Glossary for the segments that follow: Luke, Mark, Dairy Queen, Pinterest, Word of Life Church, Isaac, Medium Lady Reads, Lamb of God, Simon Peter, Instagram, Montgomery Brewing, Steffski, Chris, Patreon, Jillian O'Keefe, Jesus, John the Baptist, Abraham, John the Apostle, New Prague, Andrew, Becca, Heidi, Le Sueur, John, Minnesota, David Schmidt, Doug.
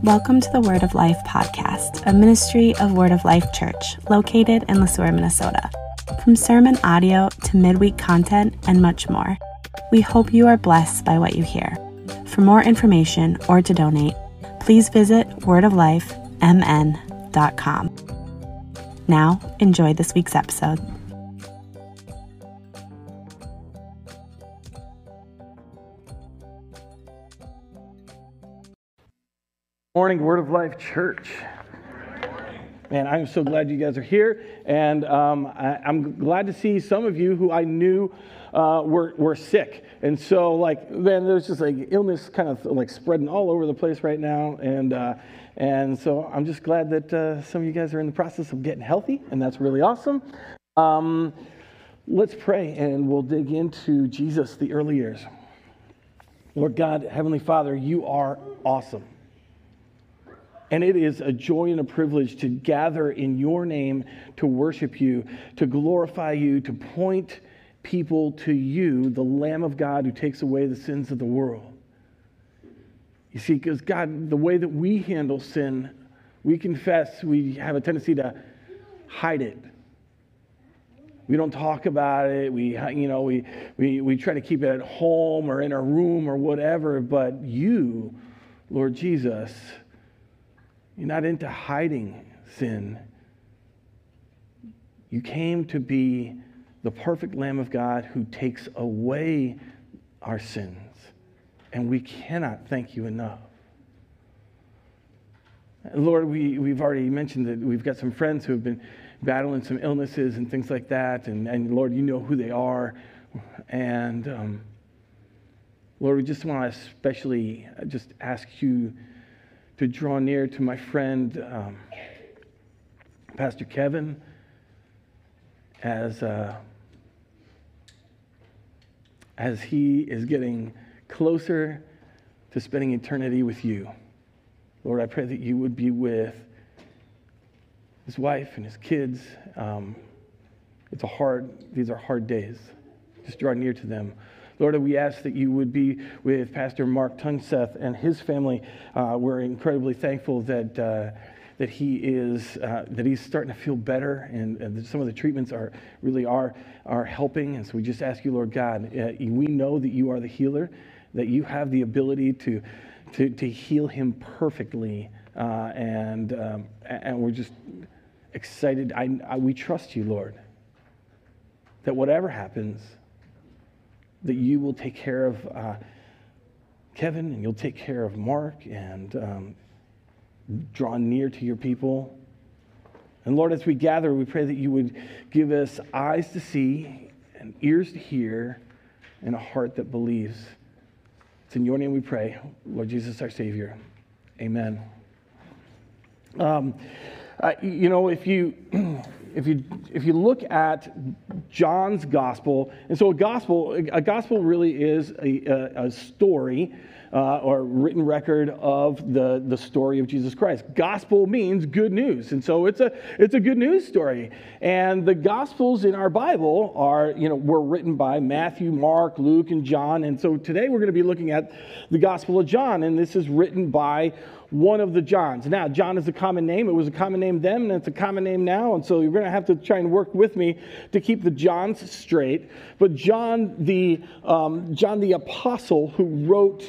Welcome to the Word of Life podcast, a ministry of Word of Life Church, located in Le Sueur, Minnesota. From sermon audio to midweek content and much more, we hope you are blessed by what you hear. For more information or to donate, please visit wordoflifemn.com. Now, enjoy this week's episode. Morning, Word of Life Church. Man, I'm so glad you guys are here, and I'm glad to see some of you who I knew were sick. And so, like, man, there's just like illness kind of like spreading all over the place right now, and so I'm just glad that some of you guys are in the process of getting healthy, and that's really awesome. Let's pray, and we'll dig into Jesus, the early years. Lord God, Heavenly Father, you are awesome. And it is a joy and a privilege to gather in your name, to worship you, to glorify you, to point people to you, the Lamb of God who takes away the sins of the world. You see, because God, the way that we handle sin, we confess, we have a tendency to hide it. We don't talk about it. We try to keep it at home or in our room or whatever. But you, Lord Jesus, you're not into hiding sin. You came to be the perfect Lamb of God who takes away our sins. And we cannot thank you enough. Lord, we've already mentioned that we've got some friends who have been battling some illnesses and things like that. And Lord, you know who they are. And Lord, we just want to especially just ask you to draw near to my friend, Pastor Kevin, as he is getting closer to spending eternity with you. Lord, I pray that you would be with his wife and his kids. These are hard days. Just draw near to them. Lord, we ask that you would be with Pastor Mark Tunseth and his family. We're incredibly thankful that he is that he's starting to feel better, and some of the treatments are really helping. And so we just ask you, Lord God, we know that you are the healer, that you have the ability to heal him perfectly, and we're just excited. We trust you, Lord, that whatever happens, that you will take care of Kevin, and you'll take care of Mark, and draw near to your people. And Lord, as we gather, we pray that you would give us eyes to see and ears to hear and a heart that believes. It's in your name we pray, Lord Jesus, our Savior. Amen. You know, if you look at John's gospel, and so a gospel really is a story or written record of the story of Jesus Christ. Gospel means good news, and so it's a good news story. And the gospels in our Bible were written by Matthew, Mark, Luke, and John. And so today we're going to be looking at the Gospel of John, and this is written by one of the Johns. Now, John is a common name. It was a common name then, and it's a common name now. And so you're going to have to try and work with me to keep the Johns straight. But John the Apostle, who wrote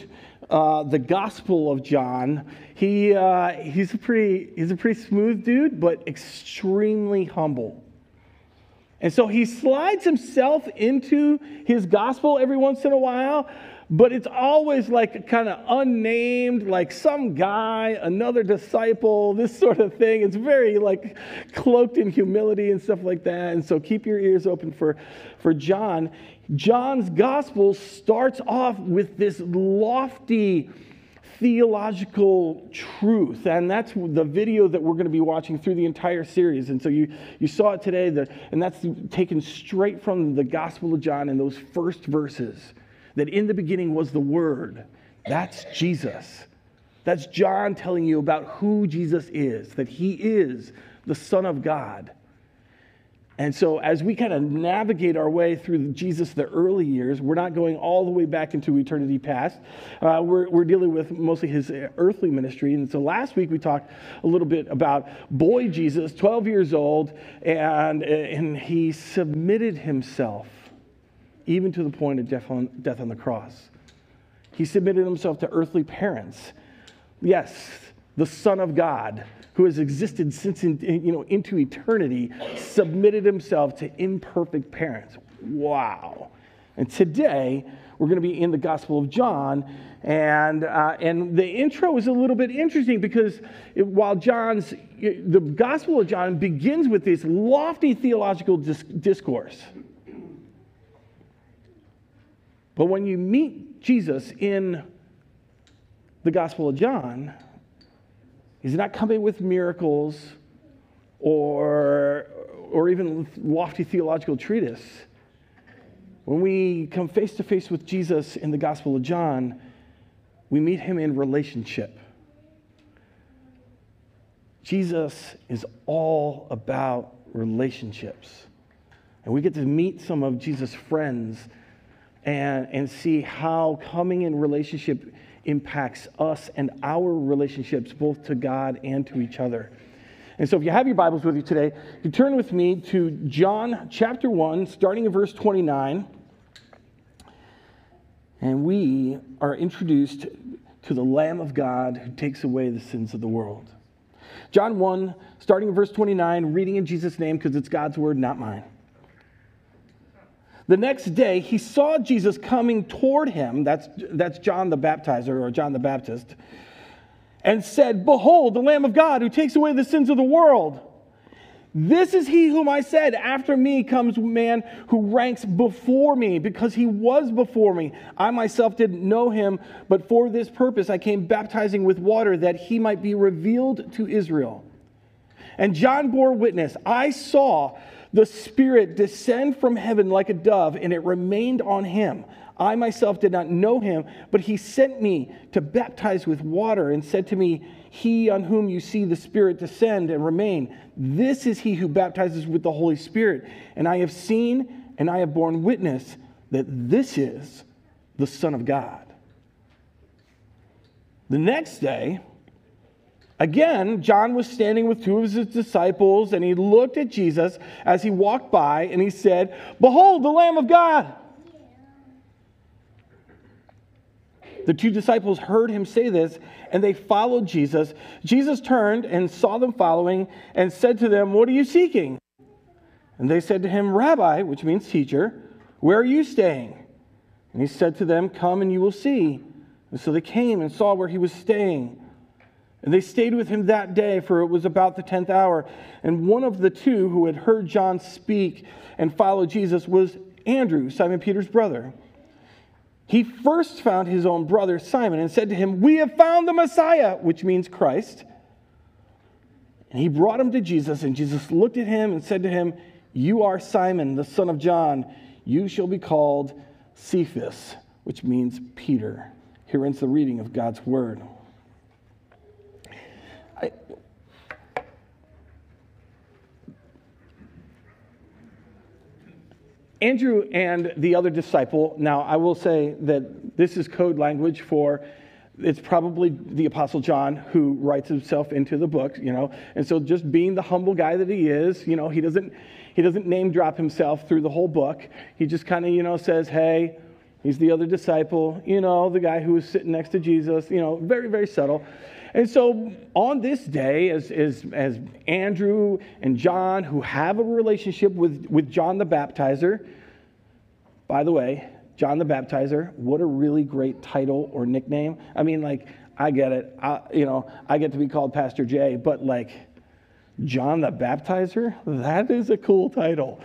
the Gospel of John, he's a pretty smooth dude, but extremely humble. And so he slides himself into his gospel every once in a while, but it's always like kind of unnamed, like some guy, another disciple, this sort of thing. It's very like cloaked in humility and stuff like that. And so keep your ears open for John. John's gospel starts off with this lofty theological truth, and that's the video that we're going to be watching through the entire series. And so you saw it today, and that's taken straight from the Gospel of John in those first verses. That in the beginning was the Word. That's Jesus. That's John telling you about who Jesus is, that he is the Son of God. And so as we kind of navigate our way through Jesus, the early years, we're not going all the way back into eternity past. We're dealing with mostly his earthly ministry. And so last week we talked a little bit about boy Jesus, 12 years old, and he submitted himself even to the point of death on the cross. He submitted himself to earthly parents. Yes, the Son of God, who has existed since into eternity, submitted himself to imperfect parents. Wow. And today, we're going to be in the Gospel of John, and the intro is a little bit interesting because while the Gospel of John begins with this lofty theological discourse, but when you meet Jesus in the Gospel of John, he's not coming with miracles or even lofty theological treatise. When we come face to face with Jesus in the Gospel of John, we meet him in relationship. Jesus is all about relationships. And we get to meet some of Jesus' friends and see how coming in relationship impacts us and our relationships both to God and to each other. And so if you have your Bibles with you today, you turn with me to John chapter 1, starting in verse 29. And we are introduced to the Lamb of God who takes away the sins of the world. John 1, starting in verse 29, reading in Jesus' name because it's God's word, not mine. The next day, he saw Jesus coming toward him, that's John the Baptizer, or John the Baptist, and said, "Behold, the Lamb of God who takes away the sins of the world. This is he whom I said, after me comes a man who ranks before me, because he was before me. I myself didn't know him, but for this purpose I came baptizing with water, that he might be revealed to Israel." And John bore witness, "I saw the Spirit descend from heaven like a dove, and it remained on him. I myself did not know him, but he sent me to baptize with water and said to me, 'He on whom you see the Spirit descend and remain, this is he who baptizes with the Holy Spirit.' And I have seen and I have borne witness that this is the Son of God." The next day, again, John was standing with two of his disciples, and he looked at Jesus as he walked by, and he said, "Behold, the Lamb of God." The two disciples heard him say this, and they followed Jesus. Jesus turned and saw them following and said to them, "What are you seeking?" And they said to him, "Rabbi," which means teacher, "where are you staying?" And he said to them, "Come and you will see." And so they came and saw where he was staying. And they stayed with him that day, for it was about the 10th hour. And one of the two who had heard John speak and followed Jesus was Andrew, Simon Peter's brother. He first found his own brother Simon and said to him, "We have found the Messiah," which means Christ. And he brought him to Jesus, and Jesus looked at him and said to him, "You are Simon, the son of John. You shall be called Cephas," which means Peter. Here ends the reading of God's word. Andrew and the other disciple, now I will say that this is code language for, it's probably the Apostle John who writes himself into the book, and so just being the humble guy that he is, he doesn't name drop himself through the whole book. He just kind of, says, hey, he's the other disciple, the guy who was sitting next to Jesus, very, very subtle. And so on this day, as Andrew and John, who have a relationship with John the Baptizer, by the way, John the Baptizer, what a really great title or nickname. I mean, I get it. I get to be called Pastor J, but John the Baptizer, that is a cool title.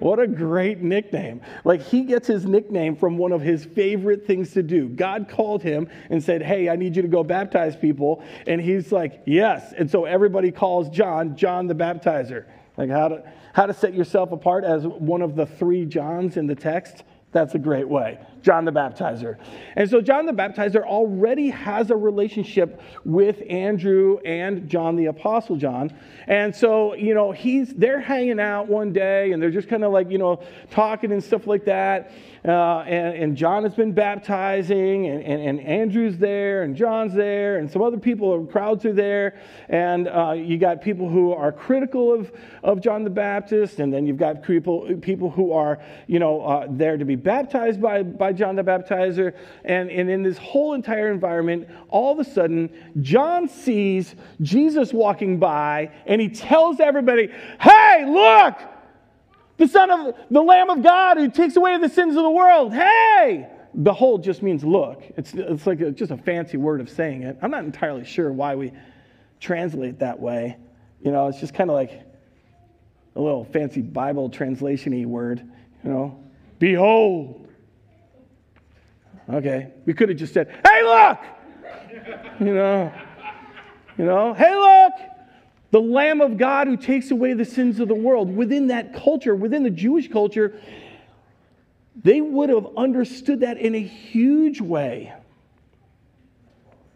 What a great nickname. He gets his nickname from one of his favorite things to do. God called him and said, hey, I need you to go baptize people. And he's like, yes. And so everybody calls John the Baptizer. How to set yourself apart as one of the three Johns in the text. That's a great way. John the Baptizer. And so John the Baptizer already has a relationship with Andrew and John the Apostle John. And so, you know, they're hanging out one day and they're just kind of like, you know, talking and stuff like that. And John has been baptizing and Andrew's there and John's there and some other people and crowds are there. And you got people who are critical of John the Baptist. And then you've got people who are, you know, there to be baptized by John the Baptizer, and in this whole entire environment, all of a sudden, John sees Jesus walking by, and he tells everybody, "Hey, look! The Lamb of God who takes away the sins of the world. Hey!" Behold just means look. It's like just a fancy word of saying it. I'm not entirely sure why we translate that way. You know, it's just kind of like a little fancy Bible translation-y word, you know. Behold. Okay, we could have just said, "Hey, look!" You know, "Hey, look! The Lamb of God who takes away the sins of the world." Within that culture, within the Jewish culture, they would have understood that in a huge way.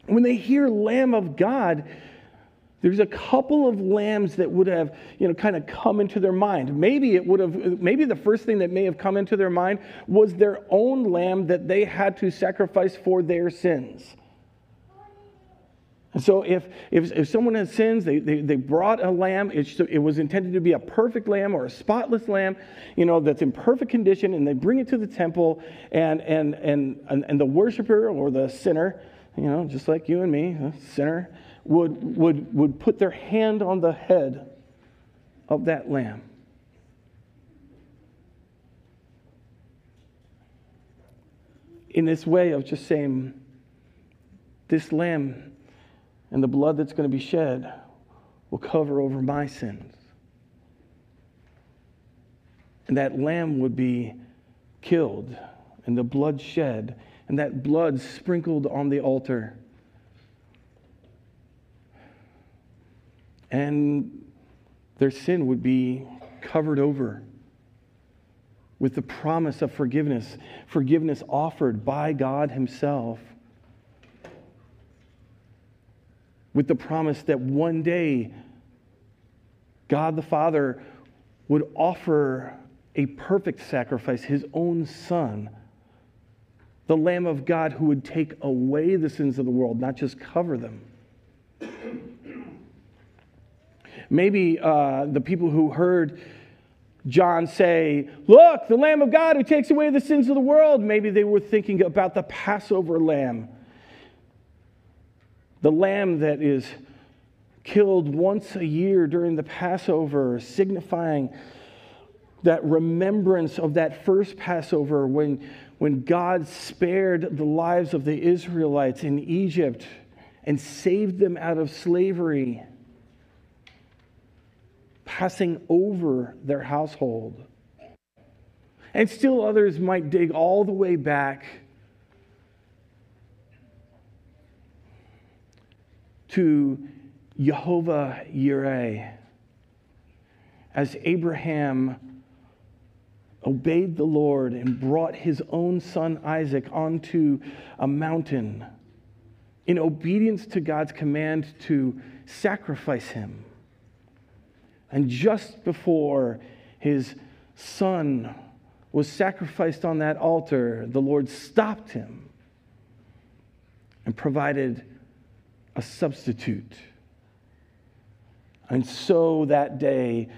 When they hear Lamb of God, there's a couple of lambs that would have, you know, kind of come into their mind. Maybe the first thing that may have come into their mind was their own lamb that they had to sacrifice for their sins. And so if someone has sins, they brought a lamb. It was intended to be a perfect lamb or a spotless lamb, you know, that's in perfect condition, and they bring it to the temple, and the worshiper or the sinner, you know, just like you and me, a sinner, would put their hand on the head of that lamb. In this way of just saying, this lamb and the blood that's going to be shed will cover over my sins. And that lamb would be killed and the blood shed and that blood sprinkled on the altar. And their sin would be covered over with the promise of forgiveness. Forgiveness offered by God Himself. With the promise that one day God the Father would offer a perfect sacrifice, His own Son, the Lamb of God who would take away the sins of the world, not just cover them. Maybe the people who heard John say, "Look, the Lamb of God who takes away the sins of the world," maybe they were thinking about the Passover lamb. The lamb that is killed once a year during the Passover, signifying that remembrance of that first Passover when God spared the lives of the Israelites in Egypt and saved them out of slavery, passing over their household. And still others might dig all the way back to Jehovah-yireh, as Abraham obeyed the Lord and brought his own son Isaac onto a mountain in obedience to God's command to sacrifice him. And just before his son was sacrificed on that altar, the Lord stopped him and provided a substitute. And so that day,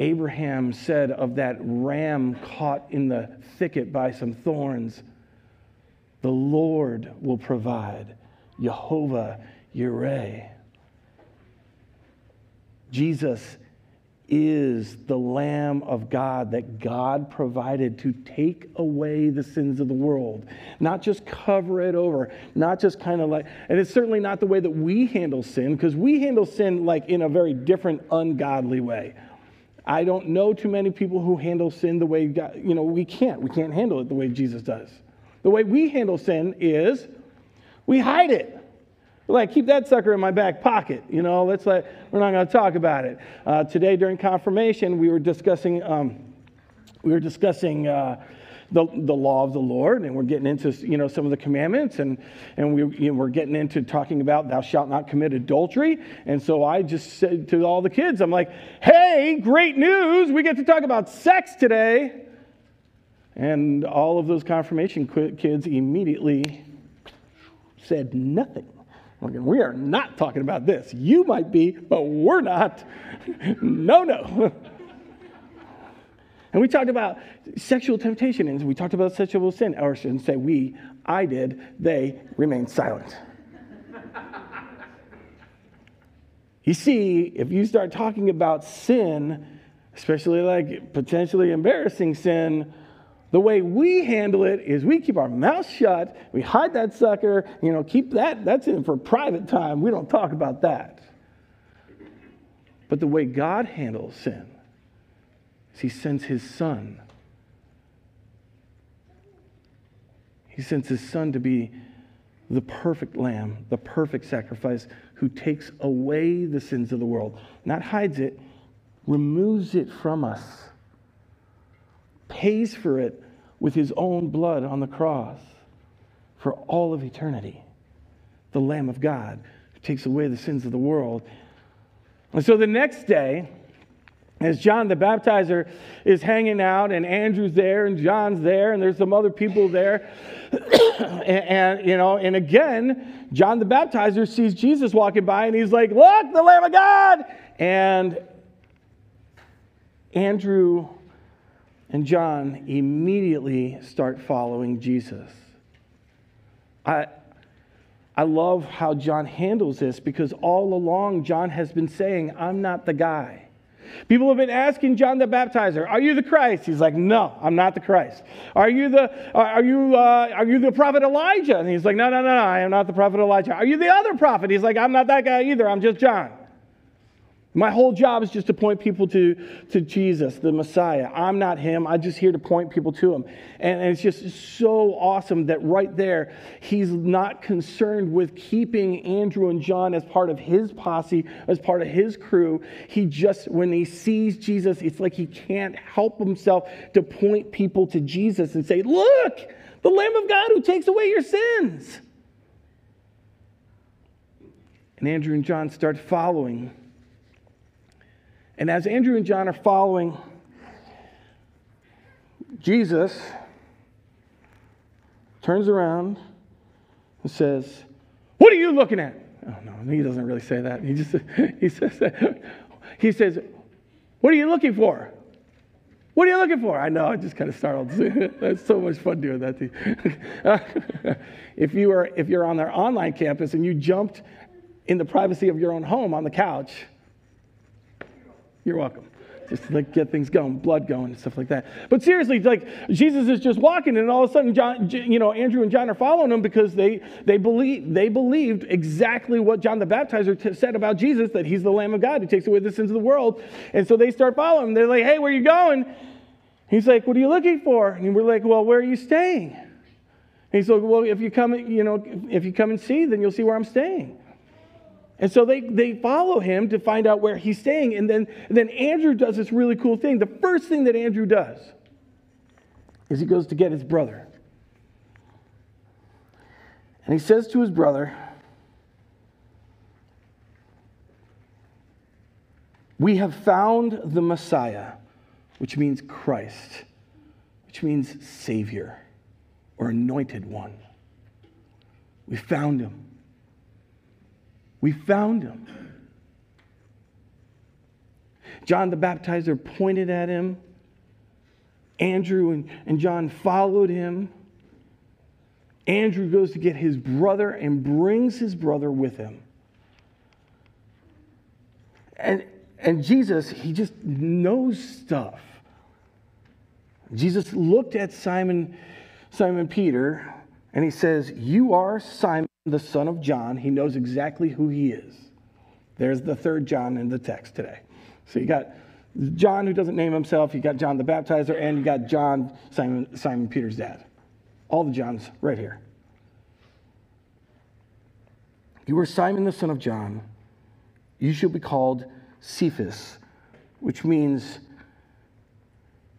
Abraham said of that ram caught in the thicket by some thorns, "The Lord will provide, Jehovah-yireh." Jesus is the Lamb of God that God provided to take away the sins of the world. Not just cover it over, not just kind of like, and it's certainly not the way that we handle sin, because we handle sin like in a very different, ungodly way. I don't know too many people who handle sin the way God, you know, we can't handle it the way Jesus does. The way we handle sin is we hide it. Like, keep that sucker in my back pocket, you know, we're not going to talk about it. Today during confirmation, we were discussing the law of the Lord, and we're getting into, you know, some of the commandments, and we're getting into talking about thou shalt not commit adultery. And so I just said to all the kids, I'm like, hey, great news, we get to talk about sex today. And all of those confirmation kids immediately said nothing. We are not talking about this. You might be, but we're not. No. And we talked about sexual temptation, and we talked about sexual sin. Or shouldn't say we, I did. They remained silent. You see, if you start talking about sin, especially like potentially embarrassing sin, the way we handle it is we keep our mouth shut, we hide that sucker, you know, keep that's in for private time. We don't talk about that. But the way God handles sin is he sends his son. He sends his son to be the perfect lamb, the perfect sacrifice, who takes away the sins of the world, not hides it, removes it from us, pays for it with his own blood on the cross for all of eternity. The Lamb of God who takes away the sins of the world. And so the next day, as John the Baptizer is hanging out, and Andrew's there, and John's there, and there's some other people there, and again, John the Baptizer sees Jesus walking by, and he's like, "Look, the Lamb of God!" And Andrew and John immediately start following Jesus. I love how John handles this, because all along John has been saying, I'm not the guy. People have been asking John the Baptizer, are you the Christ? He's like, no, I'm not the Christ. Are you the prophet Elijah? And he's like, no, I am not the prophet Elijah. Are you the other prophet? He's like, I'm not that guy either. I'm just John. My whole job is just to point people to Jesus, the Messiah. I'm not him. I'm just here to point people to him. And it's just so awesome that right there, he's not concerned with keeping Andrew and John as part of his posse, as part of his crew. He just, when he sees Jesus, it's like he can't help himself to point people to Jesus and say, look, the Lamb of God who takes away your sins. And Andrew and John start following. And as Andrew and John are following Jesus, turns around and says, what are you looking at? Oh, no, he doesn't really say that. He says, what are you looking for? What are you looking for? I know, I just kind of startled. That's so much fun doing that to you. If you're on their online campus and you jumped in the privacy of your own home on the couch, you're welcome. Just to, like, get things going, blood going and stuff like that. But seriously, like, Jesus is just walking, and all of a sudden, Andrew and John are following him because they believed exactly what John the Baptizer said about Jesus, that he's the Lamb of God who takes away the sins of the world. And so they start following him. They're like, hey, where are you going? He's like, what are you looking for? And we're like, well, where are you staying? And he's like, well, if you come and see, then you'll see where I'm staying. And so they follow him to find out where he's staying. And then Andrew does this really cool thing. The first thing that Andrew does is he goes to get his brother. And he says to his brother, we have found the Messiah, which means Christ, which means Savior or Anointed One. We found him. We found him. John the Baptizer pointed at him. Andrew and John followed him. Andrew goes to get his brother and brings his brother with him. And Jesus, he just knows stuff. Jesus looked at Simon Peter, and he says, you are Simon, the son of John. He knows exactly who he is. There's the third John in the text today. So you got John, who doesn't name himself, you got John the Baptizer, and you got John, Simon Peter's dad. All the Johns right here. You are Simon, the son of John. You shall be called Cephas, which means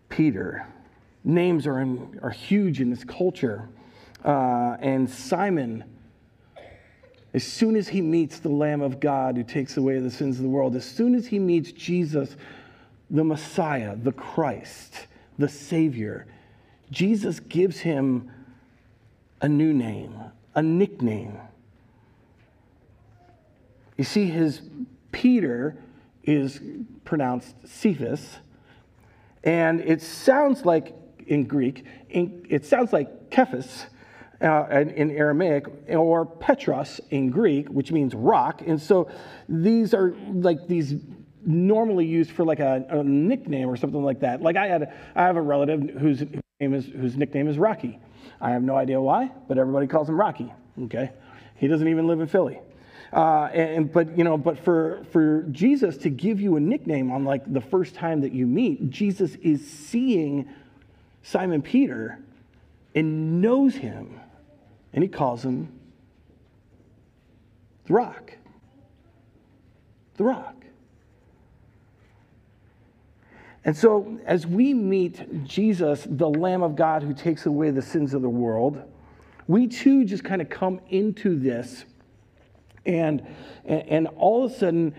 Peter, names are huge in this culture. And Simon, as soon as he meets the Lamb of God who takes away the sins of the world, as soon as he meets Jesus, the Messiah, the Christ, the Savior, Jesus gives him a new name, a nickname. You see, his Peter is pronounced Cephas, and it sounds like, in Greek, it sounds like Cephas in Aramaic, or Petros in Greek, which means rock. And so these are like these normally used for like a nickname or something like that. Like I have a relative whose nickname is Rocky. I have no idea why, but everybody calls him Rocky. Okay, he doesn't even live in Philly. But for Jesus to give you a nickname on like the first time that you meet, Jesus is seeing Simon Peter and knows him, and he calls him the Rock. The Rock. And so as we meet Jesus, the Lamb of God who takes away the sins of the world, we too just kind of come into this. And all of a sudden,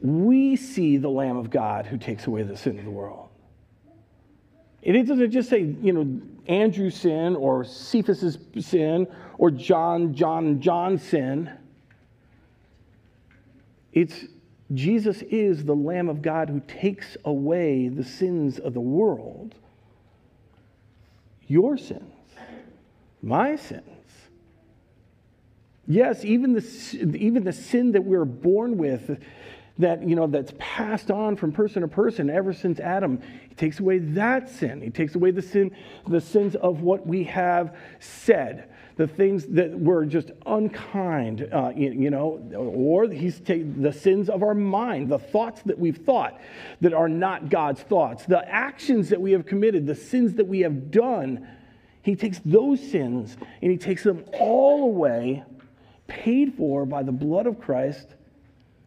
we see the Lamb of God who takes away the sin of the world. It doesn't just say, you know, Andrew's sin or Cephas's sin or John's sin. It's Jesus is the Lamb of God who takes away the sins of the world. Your sins, my sins. Yes, even the sin that we were born with, that, you know, that's passed on from person to person ever since Adam, he takes away that sin. He takes away the sins of what we have said, the things that were just unkind, or he's taken the sins of our mind, the thoughts that we've thought that are not God's thoughts, the actions that we have committed, the sins that we have done. He takes those sins and he takes them all away, paid for by the blood of Christ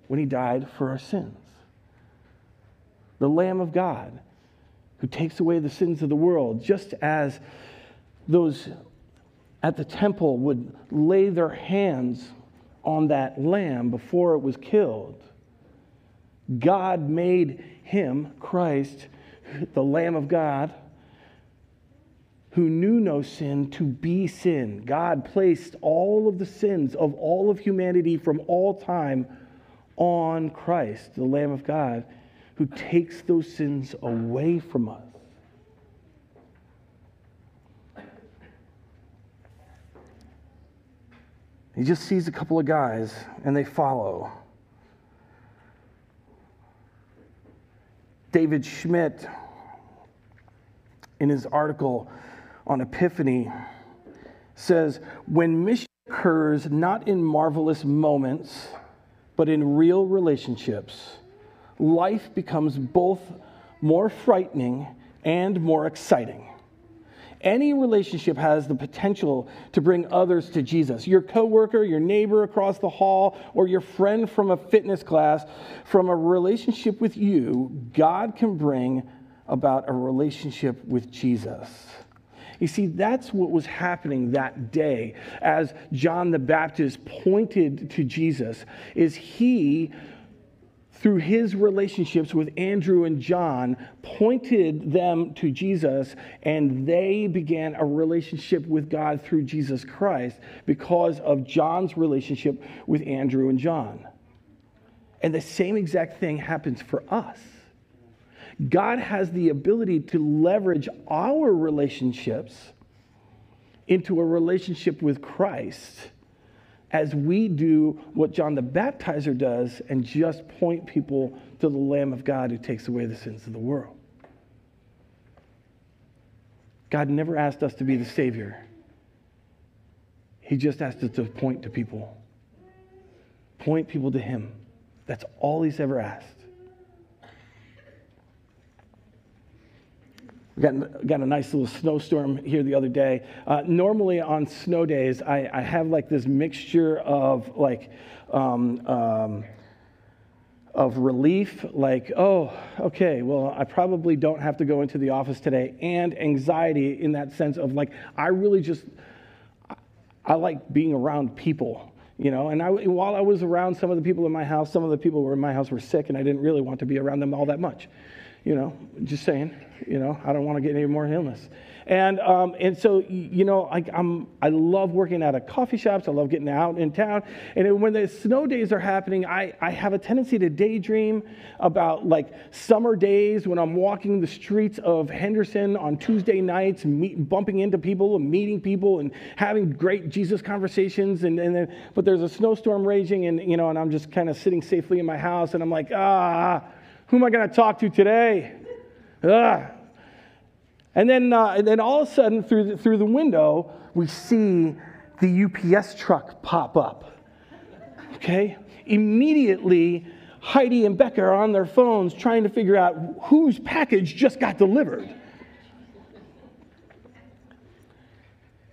when he died for our sins. The Lamb of God who takes away the sins of the world, just as those at the temple would lay their hands on that lamb before it was killed. God made him, Christ, the Lamb of God, who knew no sin, to be sin. God placed all of the sins of all of humanity from all time on Christ, the Lamb of God, who takes those sins away from us. He just sees a couple of guys, and they follow. David Schmidt, in his article on Epiphany, says, when mission occurs not in marvelous moments, but in real relationships, life becomes both more frightening and more exciting. Any relationship has the potential to bring others to Jesus. Your coworker, your neighbor across the hall, or your friend from a fitness class. From a relationship with you, God can bring about a relationship with Jesus. You see, that's what was happening that day as John the Baptist pointed to Jesus, is he, through his relationships with Andrew and John, pointed them to Jesus, and they began a relationship with God through Jesus Christ because of John's relationship with Andrew and John. And the same exact thing happens for us. God has the ability to leverage our relationships into a relationship with Christ as we do what John the Baptizer does and just point people to the Lamb of God who takes away the sins of the world. God never asked us to be the Savior. He just asked us to point to people. Point people to him. That's all he's ever asked. We got a nice little snowstorm here the other day. Normally on snow days, I have like this mixture of like of relief, like, oh, okay, well, I probably don't have to go into the office today, and anxiety in that sense of like, I really just, I like being around people, you know, and while I was around some of the people in my house, some of the people who were in my house were sick, and I didn't really want to be around them all that much, you know, just saying, you know, I don't want to get any more illness. And so, you know, I love working out at coffee shops. I love getting out in town. And when the snow days are happening, I have a tendency to daydream about like summer days when I'm walking the streets of Henderson on Tuesday nights, bumping into people and meeting people and having great Jesus conversations. But there's a snowstorm raging, and, you know, and I'm just kind of sitting safely in my house, and I'm like, who am I going to talk to today? And then all of a sudden, through the window, we see the UPS truck pop up. Okay? Immediately, Heidi and Becca are on their phones trying to figure out whose package just got delivered.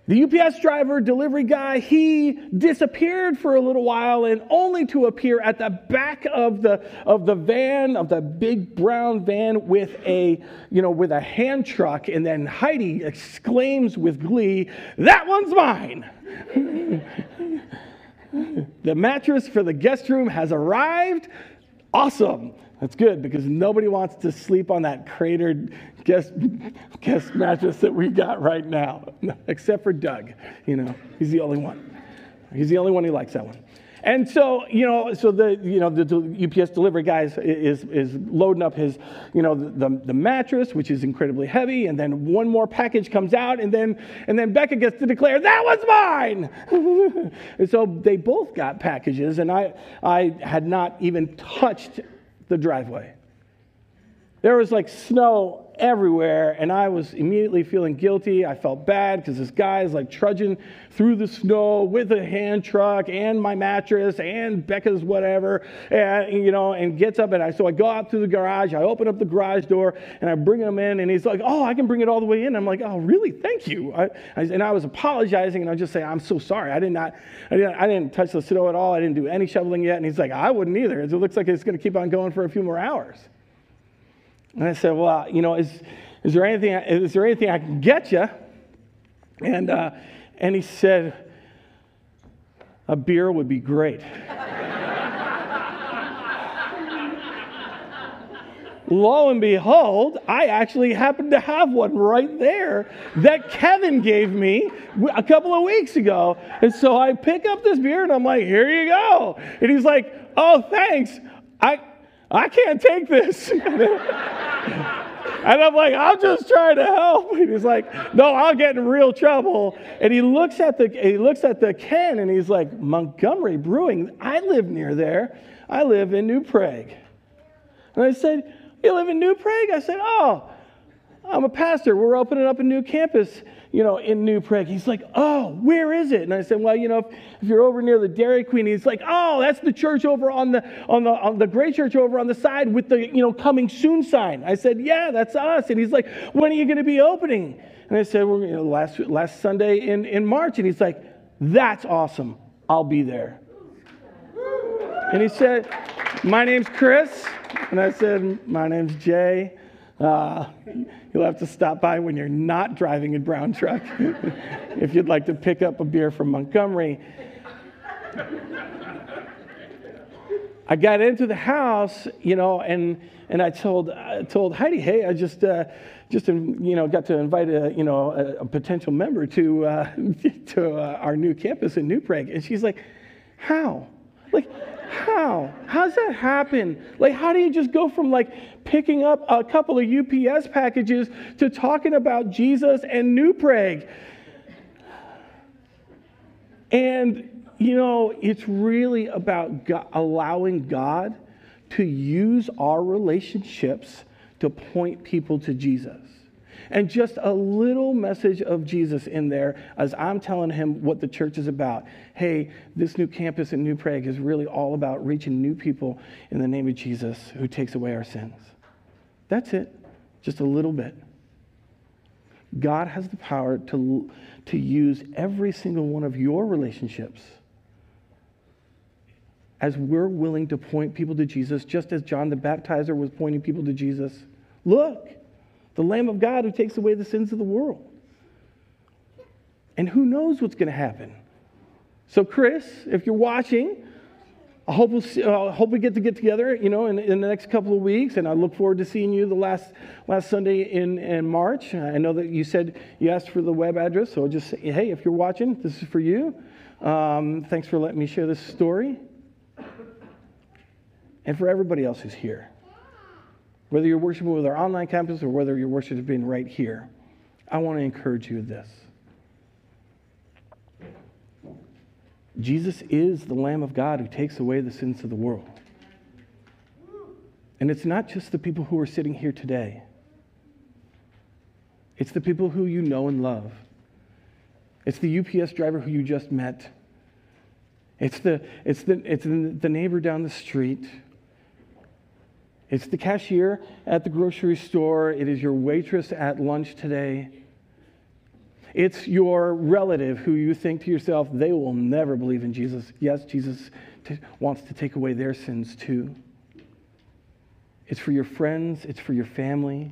The UPS driver, delivery guy, he disappeared for a little while, and only to appear at the back of the van, of the big brown van, with a hand truck. And then Heidi exclaims with glee, "That one's mine!" The mattress for the guest room has arrived. Awesome. That's good, because nobody wants to sleep on that cratered guest mattress that we got right now, except for Doug. You know, he's the only one. He's the only one who likes that one. And so, you know, the UPS delivery guy is loading up his, you know, the mattress, which is incredibly heavy, and then one more package comes out, and then Becca gets to declare, "That was mine!" And so they both got packages, and I had not even touched the driveway. There was like snow everywhere, and I was immediately feeling guilty. I felt bad because this guy is like trudging through the snow with a hand truck and my mattress and Becca's whatever, and, you know, and gets up, and so I go out to the garage, I open up the garage door, and I bring him in, and he's like, "Oh, I can bring it all the way in." I'm like, "Oh, really? Thank you." I was apologizing, and I just say, "I'm so sorry. I didn't touch the snow at all. I didn't do any shoveling yet." And he's like, "I wouldn't either. It looks like it's going to keep on going for a few more hours." And I said, "Well, you know, is there anything I can get you?" And he said, "A beer would be great." Lo and behold, I actually happened to have one right there that Kevin gave me a couple of weeks ago. And so I pick up this beer, and I'm like, "Here you go." And he's like, "Oh, thanks. I can't take this." And I'm like, "I'm just trying to help." And he's like, "No, I'll get in real trouble." And he looks at the can, and he's like, "Montgomery Brewing? I live near there. I live in New Prague." And I said, "You live in New Prague?" I said, "Oh, I'm a pastor. We're opening up a new campus, you know, in New Prague." He's like, "Oh, where is it?" And I said, "Well, you know, if you're over near the Dairy Queen." He's like, "Oh, that's the church over on the great church over on the side with the, you know, coming soon sign." I said, "Yeah, that's us." And he's like, "When are you going to be opening?" And I said, "Well, you know, last Sunday in March." And he's like, "That's awesome. I'll be there." And he said, "My name's Chris." And I said, "My name's Jay. You'll have to stop by when you're not driving a brown truck if you'd like to pick up a beer from Montgomery." I got into the house, you know, and I told Heidi, "Hey, I just you know, got to invite a potential member to our new campus in New Prague," and she's like, "How? Like, how? How's that happen? Like, how do you just go from like picking up a couple of UPS packages to talking about Jesus and New Prague?" And, you know, it's really about God, allowing God to use our relationships to point people to Jesus. And just a little message of Jesus in there as I'm telling him what the church is about. Hey, this new campus in New Prague is really all about reaching new people in the name of Jesus who takes away our sins. That's it. Just a little bit. God has the power to use every single one of your relationships as we're willing to point people to Jesus, just as John the Baptizer was pointing people to Jesus. Look, the Lamb of God who takes away the sins of the world. And who knows what's going to happen? So Chris, if you're watching, I hope we get together, you know, in the next couple of weeks. And I look forward to seeing you the last Sunday in March. I know that you said you asked for the web address. So just say, hey, if you're watching, this is for you. Thanks for letting me share this story. And for everybody else who's here, whether you're worshiping with our online campus or whether you're worshiping right here, I want to encourage you with this. Jesus is the Lamb of God who takes away the sins of the world. And it's not just the people who are sitting here today. It's the people who you know and love. It's the UPS driver who you just met. It's the neighbor down the street. It's the cashier at the grocery store. It is your waitress at lunch today. It's your relative who you think to yourself, they will never believe in Jesus. Yes, Jesus wants to take away their sins too. It's for your friends. It's for your family.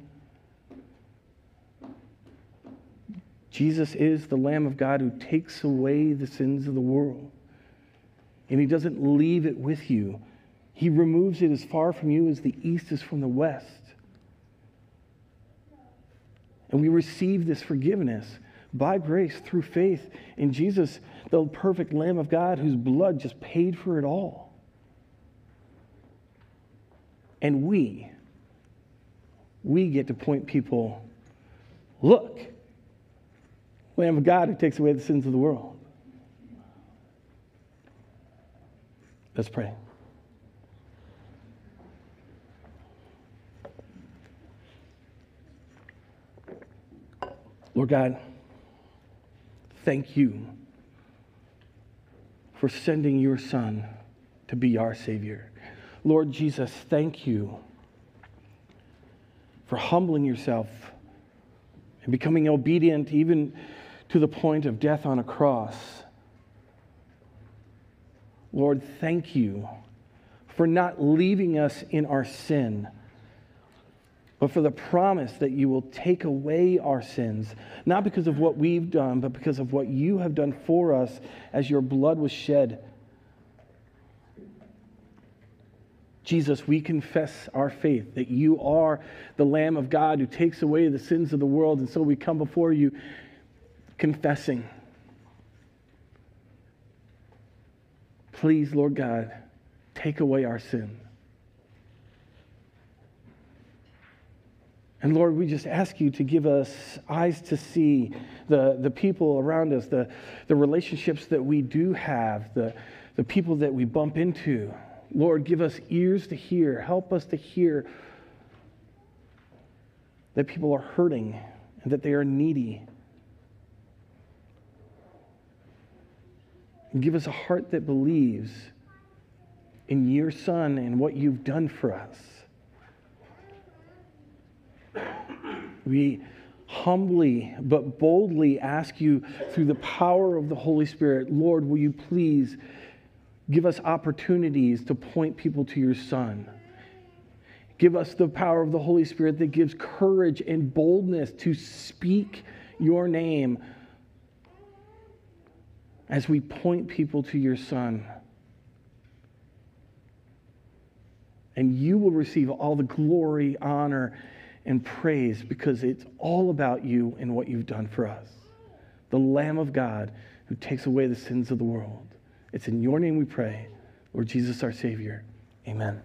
Jesus is the Lamb of God who takes away the sins of the world. And he doesn't leave it with you. He removes it as far from you as the east is from the west. And we receive this forgiveness by grace through faith in Jesus, the perfect Lamb of God whose blood just paid for it all. And we get to point people, look, Lamb of God who takes away the sins of the world. Let's pray. Lord God, thank you for sending your Son to be our Savior. Lord Jesus, thank you for humbling yourself and becoming obedient even to the point of death on a cross. Lord, thank you for not leaving us in our sin, but for the promise that you will take away our sins, not because of what we've done, but because of what you have done for us as your blood was shed. Jesus, we confess our faith that you are the Lamb of God who takes away the sins of the world, and so we come before you confessing. Please, Lord God, take away our sin. And Lord, we just ask you to give us eyes to see the people around us, the relationships that we do have, the people that we bump into. Lord, give us ears to hear. Help us to hear that people are hurting and that they are needy. And give us a heart that believes in your Son and what you've done for us. We humbly but boldly ask you through the power of the Holy Spirit, Lord, will you please give us opportunities to point people to your Son. Give us the power of the Holy Spirit that gives courage and boldness to speak your name as we point people to your Son. And you will receive all the glory, honor, and praise, because it's all about you and what you've done for us. The Lamb of God who takes away the sins of the world. It's in your name we pray, Lord Jesus our Savior. Amen.